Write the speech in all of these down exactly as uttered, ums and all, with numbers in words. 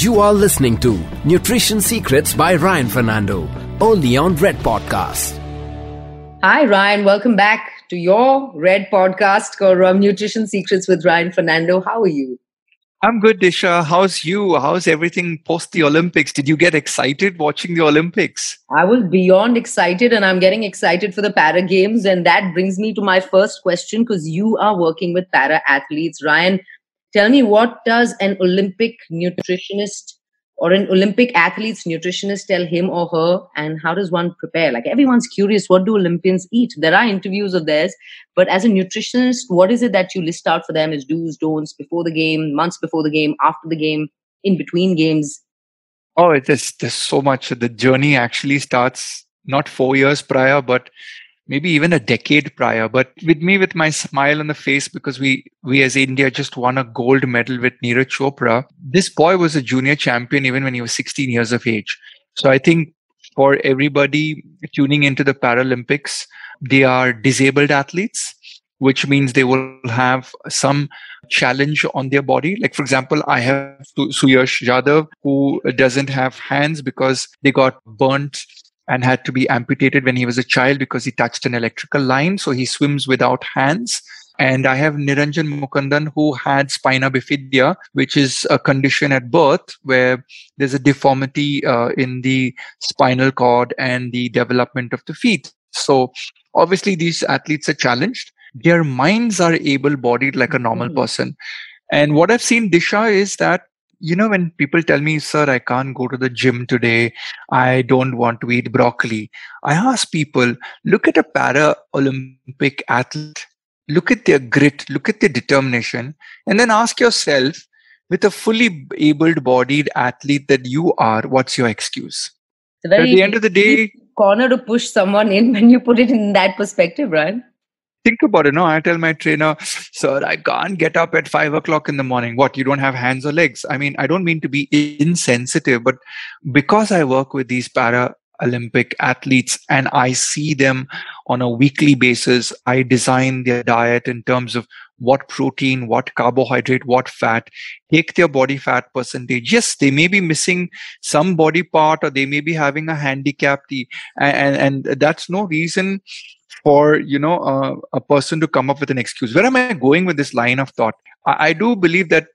You are listening to Nutrition Secrets by Ryan Fernando, only on Red Podcast. Hi Ryan, welcome back to your Red Podcast called Nutrition Secrets with Ryan Fernando. How are you? I'm good, Disha. How's you? How's everything post the Olympics? Did you get excited watching the Olympics? I was beyond excited, and I'm getting excited for the Para Games, and that brings me to my first question, because you are working with para athletes, Ryan. Tell me, what does an Olympic nutritionist or an Olympic athlete's nutritionist tell him or her, and how does one prepare? Like, everyone's curious, what do Olympians eat? There are interviews of theirs, but as a nutritionist, what is it that you list out for them as do's, don'ts before the game, months before the game, after the game, in between games? Oh, it is, there's so much. The journey actually starts not four years prior, but maybe even a decade prior, but with me, with my smile on the face, because we we as India just won a gold medal with Neeraj Chopra. This boy was a junior champion even when he was sixteen years of age. So I think for everybody tuning into the Paralympics, they are disabled athletes, which means they will have some challenge on their body. Like, for example, I have Suyash Jadav, who doesn't have hands because they got burnt and had to be amputated when he was a child because he touched an electrical line. So he swims without hands. And I have Niranjan Mukundan, who had spina bifida, which is a condition at birth where there's a deformity uh, in the spinal cord and the development of the feet. So obviously these athletes are challenged. Their minds are able-bodied like a normal mm-hmm. person. And what I've seen, Disha, is that, you know, when people tell me, sir, I can't go to the gym today, I don't want to eat broccoli, I ask people, look at a para-Olympic athlete, look at their grit, look at their determination, and then ask yourself, with a fully able-bodied athlete that you are, what's your excuse? It's very at the end of the day, corner to push someone in when you put it in that perspective, Ryan. Think about it. No, I tell my trainer, sir, I can't get up at five o'clock in the morning. What? You don't have hands or legs? I mean, I don't mean to be insensitive, but because I work with these Paralympic athletes and I see them on a weekly basis, I design their diet in terms of what protein, what carbohydrate, what fat, take their body fat percentage. Yes, they may be missing some body part or they may be having a handicap, the, and, and, and that's no reason for, you know, uh, a person to come up with an excuse. Where am I going with this line of thought? I, I do believe that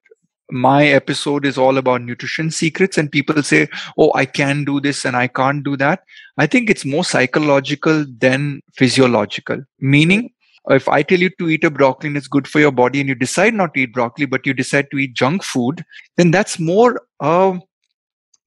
my episode is all about nutrition secrets, and people say, oh, I can do this and I can't do that. I think it's more psychological than physiological, meaning, if I tell you to eat a broccoli and it's good for your body and you decide not to eat broccoli, but you decide to eat junk food, then that's more a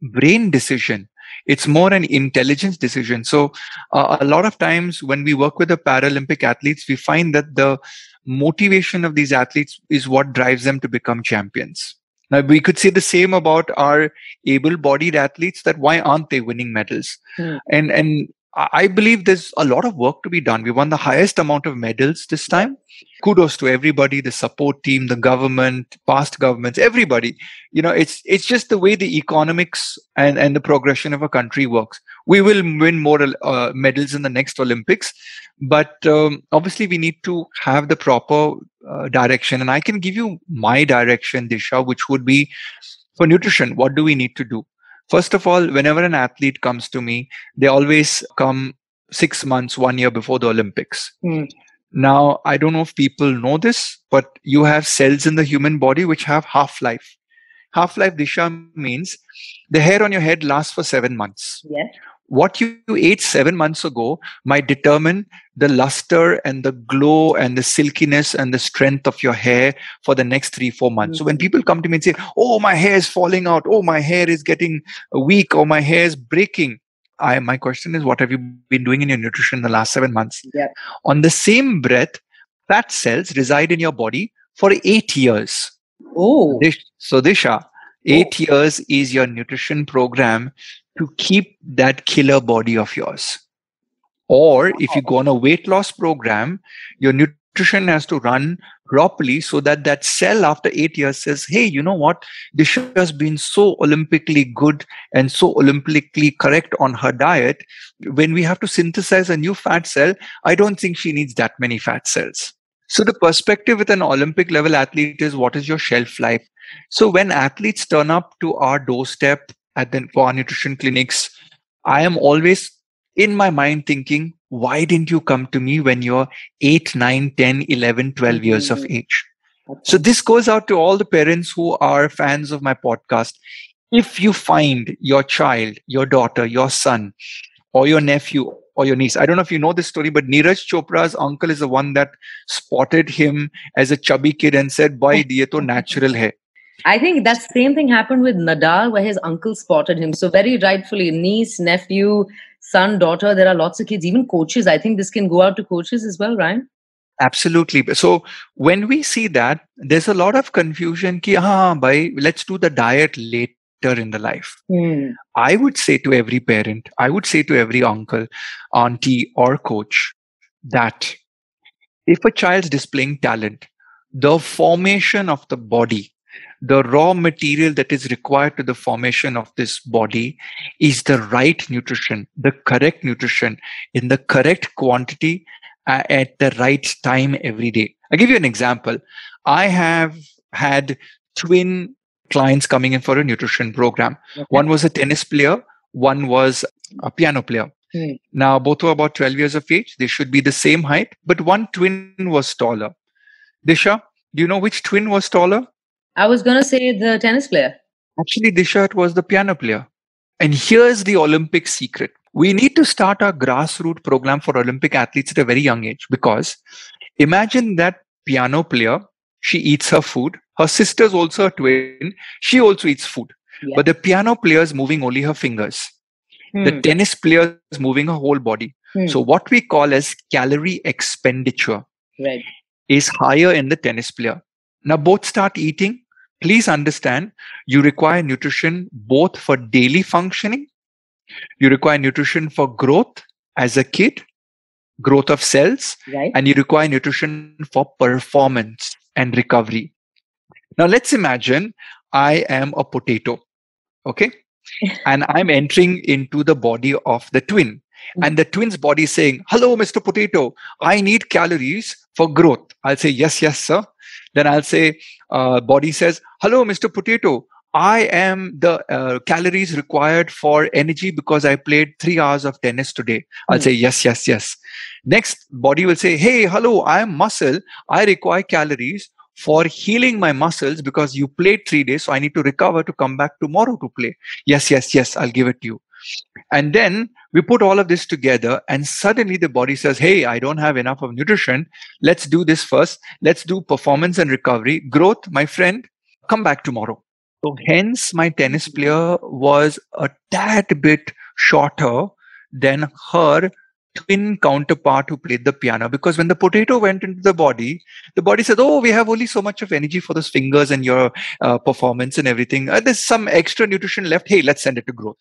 brain decision. It's more an intelligence decision. So uh, a lot of times when we work with the Paralympic athletes, we find that the motivation of these athletes is what drives them to become champions. Now, we could say the same about our able-bodied athletes, that why aren't they winning medals? Hmm. And, and I believe there's a lot of work to be done. We won the highest amount of medals this time. Kudos to everybody, the support team, the government, past governments, everybody. You know, it's it's just the way the economics and, and the progression of a country works. We will win more uh, medals in the next Olympics, but um, obviously we need to have the proper uh, direction. And I can give you my direction, Disha, which would be for nutrition. What do we need to do? First of all, whenever an athlete comes to me, they always come six months, one year before the Olympics. Mm. Now, I don't know if people know this, but you have cells in the human body which have half-life. Half-life, Disha, means the hair on your head lasts for seven months. Yeah. What you ate seven months ago might determine the luster and the glow and the silkiness and the strength of your hair for the next three, four months. Mm-hmm. So when people come to me and say, oh, my hair is falling out, oh, my hair is getting weak, or oh, my hair is breaking, I, my question is, what have you been doing in your nutrition in the last seven months? Yeah. On the same breath, fat cells reside in your body for eight years. Oh, so Disha, eight oh. years is your nutrition program to keep that killer body of yours. Or if you go on a weight loss program, your nutrition has to run properly so that that cell after eight years says, hey, you know what? Disha has been so Olympically good and so Olympically correct on her diet. When we have to synthesize a new fat cell, I don't think she needs that many fat cells. So the perspective with an Olympic level athlete is, what is your shelf life? So when athletes turn up to our doorstep at the for our nutrition clinics, I am always in my mind thinking, why didn't you come to me when you're eight, nine, ten, eleven, twelve years mm-hmm. of age? Okay. So this goes out to all the parents who are fans of my podcast. If you find your child, your daughter, your son, or your nephew, or your niece. I don't know if you know this story, but Neeraj Chopra's uncle is the one that spotted him as a chubby kid and said, "Bhai, ye to natural hai." I think that same thing happened with Nadal, where his uncle spotted him. So very rightfully, niece, nephew, son, daughter, there are lots of kids, even coaches. I think this can go out to coaches as well, Ryan? Absolutely. So when we see that, there's a lot of confusion ki, ah, bhai, let's do the diet later in the life. Hmm. I would say to every parent, I would say to every uncle, auntie or coach that if a child's displaying talent, the formation of the body, the raw material that is required to the formation of this body is the right nutrition, the correct nutrition in the correct quantity uh, at the right time every day. I'll give you an example. I have had twin clients coming in for a nutrition program. Okay. One was a tennis player. One was a piano player. Hmm. Now, both were about twelve years of age. They should be the same height, but one twin was taller. Disha, do you know which twin was taller? I was going to say the tennis player. Actually, Disha, it was the piano player. And here's the Olympic secret. We need to start our grassroots program for Olympic athletes at a very young age, because imagine that piano player, she eats her food. Her sister's also a twin. She also eats food. Yeah. But the piano player is moving only her fingers. Hmm. The tennis player is moving her whole body. Hmm. So what we call as calorie expenditure right. is higher in the tennis player. Now both start eating. Please understand, you require nutrition both for daily functioning. You require nutrition for growth as a kid, growth of cells. Right. And you require nutrition for performance and recovery. Now, let's imagine I am a potato, okay? And I'm entering into the body of the twin. And the twin's body is saying, hello, Mister Potato, I need calories for growth. I'll say, yes, yes, sir. Then I'll say, uh, body says, hello, Mister Potato, I am the uh, calories required for energy because I played three hours of tennis today. I'll mm. say, yes, yes, yes. Next, body will say, hey, hello, I am muscle. I require calories for healing my muscles because you played three days. So I need to recover to come back tomorrow to play. Yes, yes, yes, I'll give it to you. And then we put all of this together and suddenly the body says, hey, I don't have enough of nutrition. Let's do this first. Let's do performance and recovery. Growth, my friend, come back tomorrow. So hence my tennis player was a tad bit shorter than her twin counterpart who played the piano, because when the potato went into the body, the body said, oh, we have only so much of energy for those fingers and your uh, performance and everything. Uh, there's some extra nutrition left. Hey, let's send it to growth.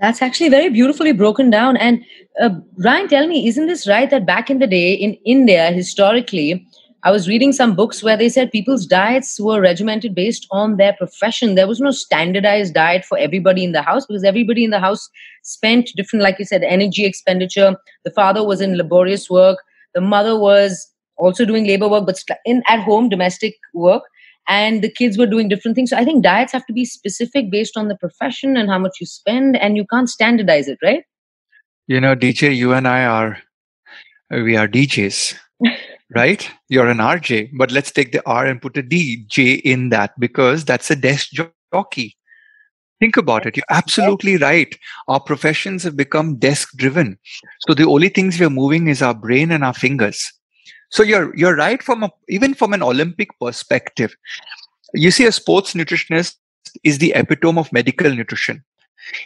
That's actually very beautifully broken down. And uh, Ryan, tell me, isn't this right that back in the day in India, historically, I was reading some books where they said people's diets were regimented based on their profession. There was no standardized diet for everybody in the house because everybody in the house spent different, like you said, energy expenditure. The father was in laborious work. The mother was also doing labor work, but in at home domestic work. And the kids were doing different things. So I think diets have to be specific based on the profession and how much you spend, and you can't standardize it, right? You know, D J, you and I are, we are D Js. Right? You're an R J, but let's take the R and put a D J in that because that's a desk jockey. Think about it. You're absolutely right. Our professions have become desk driven. So the only things we're moving is our brain and our fingers. So you're, you're right from a, even from an Olympic perspective. You see, a sports nutritionist is the epitome of medical nutrition.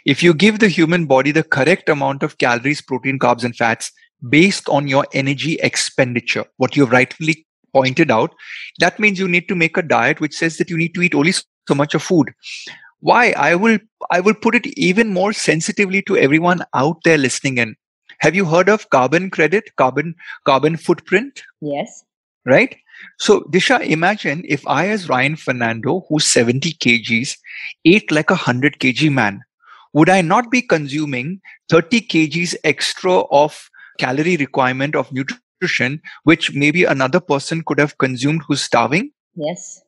If you give the human body the correct amount of calories, protein, carbs, and fats, based on your energy expenditure, what you've rightfully pointed out, that means you need to make a diet which says that you need to eat only so much of food. Why? I will I will put it even more sensitively to everyone out there listening in. Have you heard of carbon credit, carbon carbon footprint? Yes. Right? So Disha, imagine if I as Ryan Fernando, who's seventy kilograms, ate like a one hundred kilogram man, would I not be consuming thirty kilograms extra of calorie requirement of nutrition, which maybe another person could have consumed who's starving? Yes.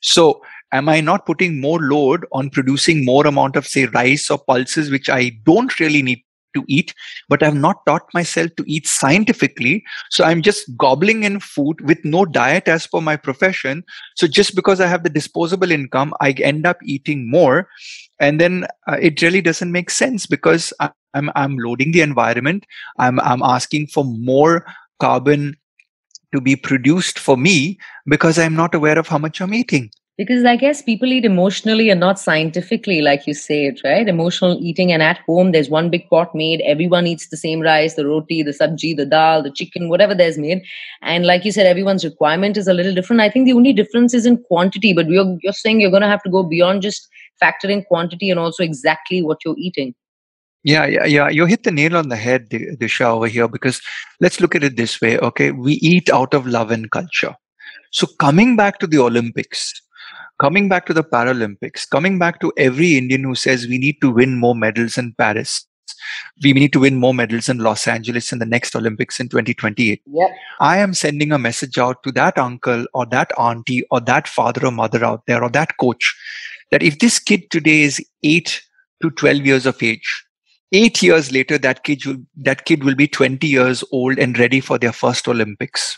So am I not putting more load on producing more amount of, say, rice or pulses, which I don't really need to eat, but I've not taught myself to eat scientifically. So I'm just gobbling in food with no diet as per my profession. So just because I have the disposable income, I end up eating more. And then uh, it really doesn't make sense because I, I'm, I'm loading the environment. I'm, I'm asking for more carbon to be produced for me because I'm not aware of how much I'm eating. Because I guess people eat emotionally and not scientifically, like you said, right? Emotional eating, and at home, there's one big pot made. Everyone eats the same rice, the roti, the sabji, the dal, the chicken, whatever there's made. And like you said, everyone's requirement is a little different. I think the only difference is in quantity, but you're, you're saying you're going to have to go beyond just factoring quantity and also exactly what you're eating. Yeah, yeah, yeah. You hit the nail on the head, Disha, over here, because let's look at it this way, okay? We eat out of love and culture. So coming back to the Olympics, coming back to the Paralympics, coming back to every Indian who says we need to win more medals in Paris, we need to win more medals in Los Angeles in the next Olympics in twenty twenty-eight. Yep. I am sending a message out to that uncle or that auntie or that father or mother out there or that coach that if this kid today is eight to twelve years of age, eight years later, that kid will, that kid will be twenty years old and ready for their first Olympics.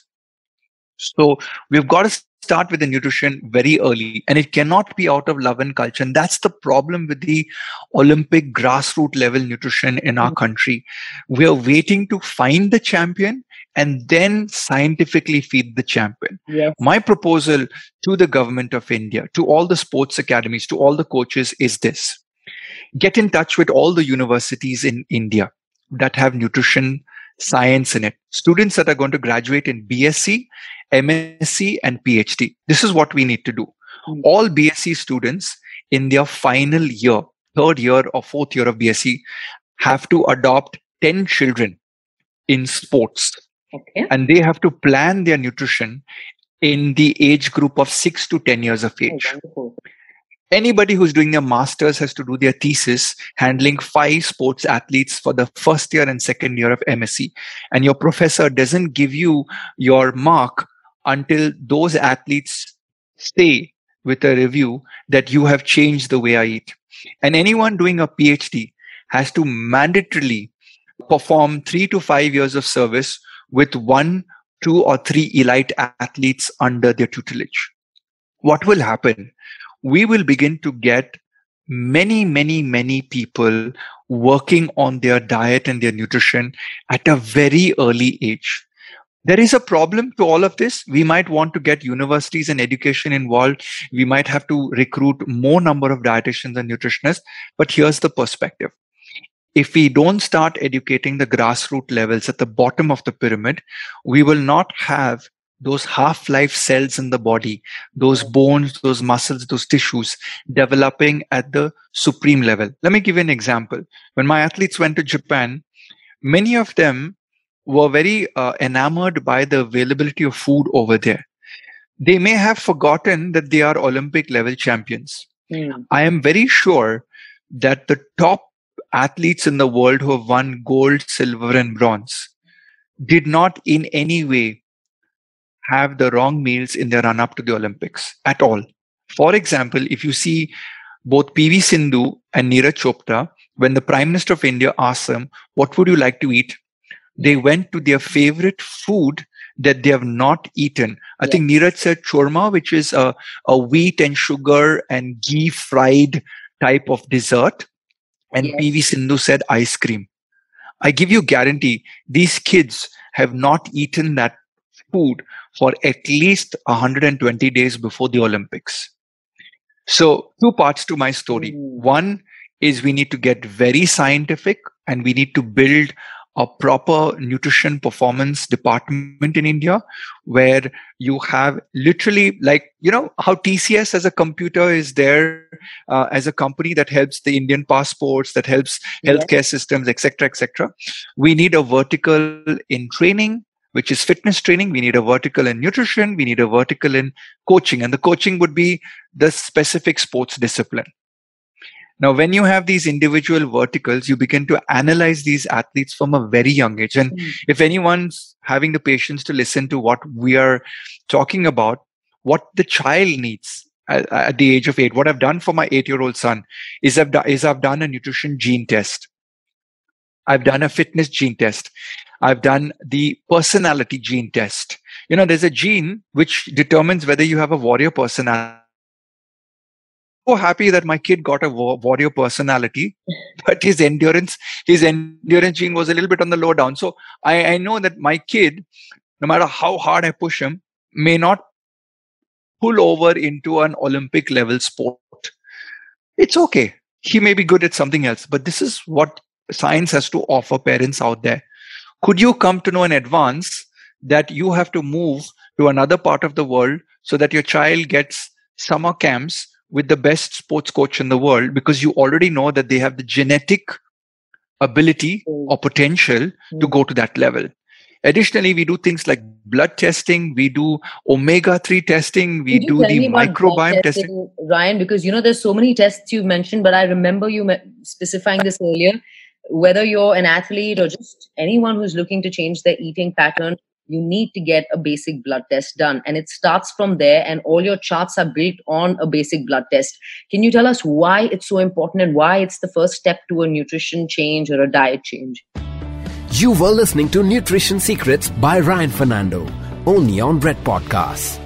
So we've got to start with the nutrition very early, and it cannot be out of love and culture. And that's the problem with the Olympic grassroots level nutrition in our country. We are waiting to find the champion and then scientifically feed the champion. Yes. My proposal to the government of India, to all the sports academies, to all the coaches is this. Get in touch with all the universities in India that have nutrition science in it. Students that are going to graduate in B S c, M S c and P H D. This is what we need to do. All B S c students in their final year, third year or fourth year of B S c, have to adopt ten children in sports. Okay. And they have to plan their nutrition in the age group of six to ten years of age. Oh, anybody who's doing their master's has to do their thesis handling five sports athletes for the first year and second year of M S c. And your professor doesn't give you your mark until those athletes say with a review that you have changed the way I eat. And anyone doing a P H D has to mandatorily perform three to five years of service with one, two or three elite athletes under their tutelage. What will happen? We will begin to get many, many, many people working on their diet and their nutrition at a very early age. There is a problem to all of this. We might want to get universities and education involved. We might have to recruit more number of dietitians and nutritionists. But here's the perspective. If we don't start educating the grassroots levels at the bottom of the pyramid, we will not have those half-life cells in the body, those bones, those muscles, those tissues developing at the supreme level. Let me give you an example. When my athletes went to Japan, many of them were very uh, enamored by the availability of food over there. They may have forgotten that they are Olympic level champions. Yeah. I am very sure that the top athletes in the world who have won gold, silver, and bronze did not in any way have the wrong meals in their run-up to the Olympics at all. For example, if you see both P V Sindhu and Neeraj Chopra, when the Prime Minister of India asked them, what would you like to eat? They went to their favorite food that they have not eaten. I yeah. think Neeraj said chorma, which is a, a wheat and sugar and ghee fried type of dessert. And yeah. P V Sindhu said ice cream. I give you guarantee, these kids have not eaten that food for at least one hundred twenty days before the Olympics. So two parts to my story. Mm. One is we need to get very scientific and we need to build a proper nutrition performance department in India where you have literally like, you know, how T C S as a computer is there uh, as a company that helps the Indian passports, that helps healthcare yeah. systems, et cetera, et cetera. We need a vertical in training, which is fitness training. We need a vertical in nutrition. We need a vertical in coaching. And the coaching would be the specific sports discipline. Now, when you have these individual verticals, you begin to analyze these athletes from a very young age. And mm. if anyone's having the patience to listen to what we are talking about, what the child needs at, at the age of eight. What I've done for my eight-year-old son is I've, do, is I've done a nutrition gene test. I've done a fitness gene test. I've done the personality gene test. You know, there's a gene which determines whether you have a warrior personality. So happy that my kid got a warrior personality, but his endurance, his endurance gene was a little bit on the low down. So I, I know that my kid, no matter how hard I push him, may not pull over into an Olympic level sport. It's okay. He may be good at something else, but this is what science has to offer parents out there. Could you come to know in advance that you have to move to another part of the world so that your child gets summer camps with the best sports coach in the world, because you already know that they have the genetic ability mm. or potential mm. to go to that level. Additionally, we do things like blood testing. We do omega three testing. We do the microbiome testing, Ryan, because, you know, there's so many tests you've mentioned, but I remember you specifying this earlier, whether you're an athlete or just anyone who's looking to change their eating pattern, you need to get a basic blood test done. And it starts from there, and all your charts are built on a basic blood test. Can you tell us why it's so important and why it's the first step to a nutrition change or a diet change? You were listening to Nutrition Secrets by Ryan Fernando, only on Red Podcasts.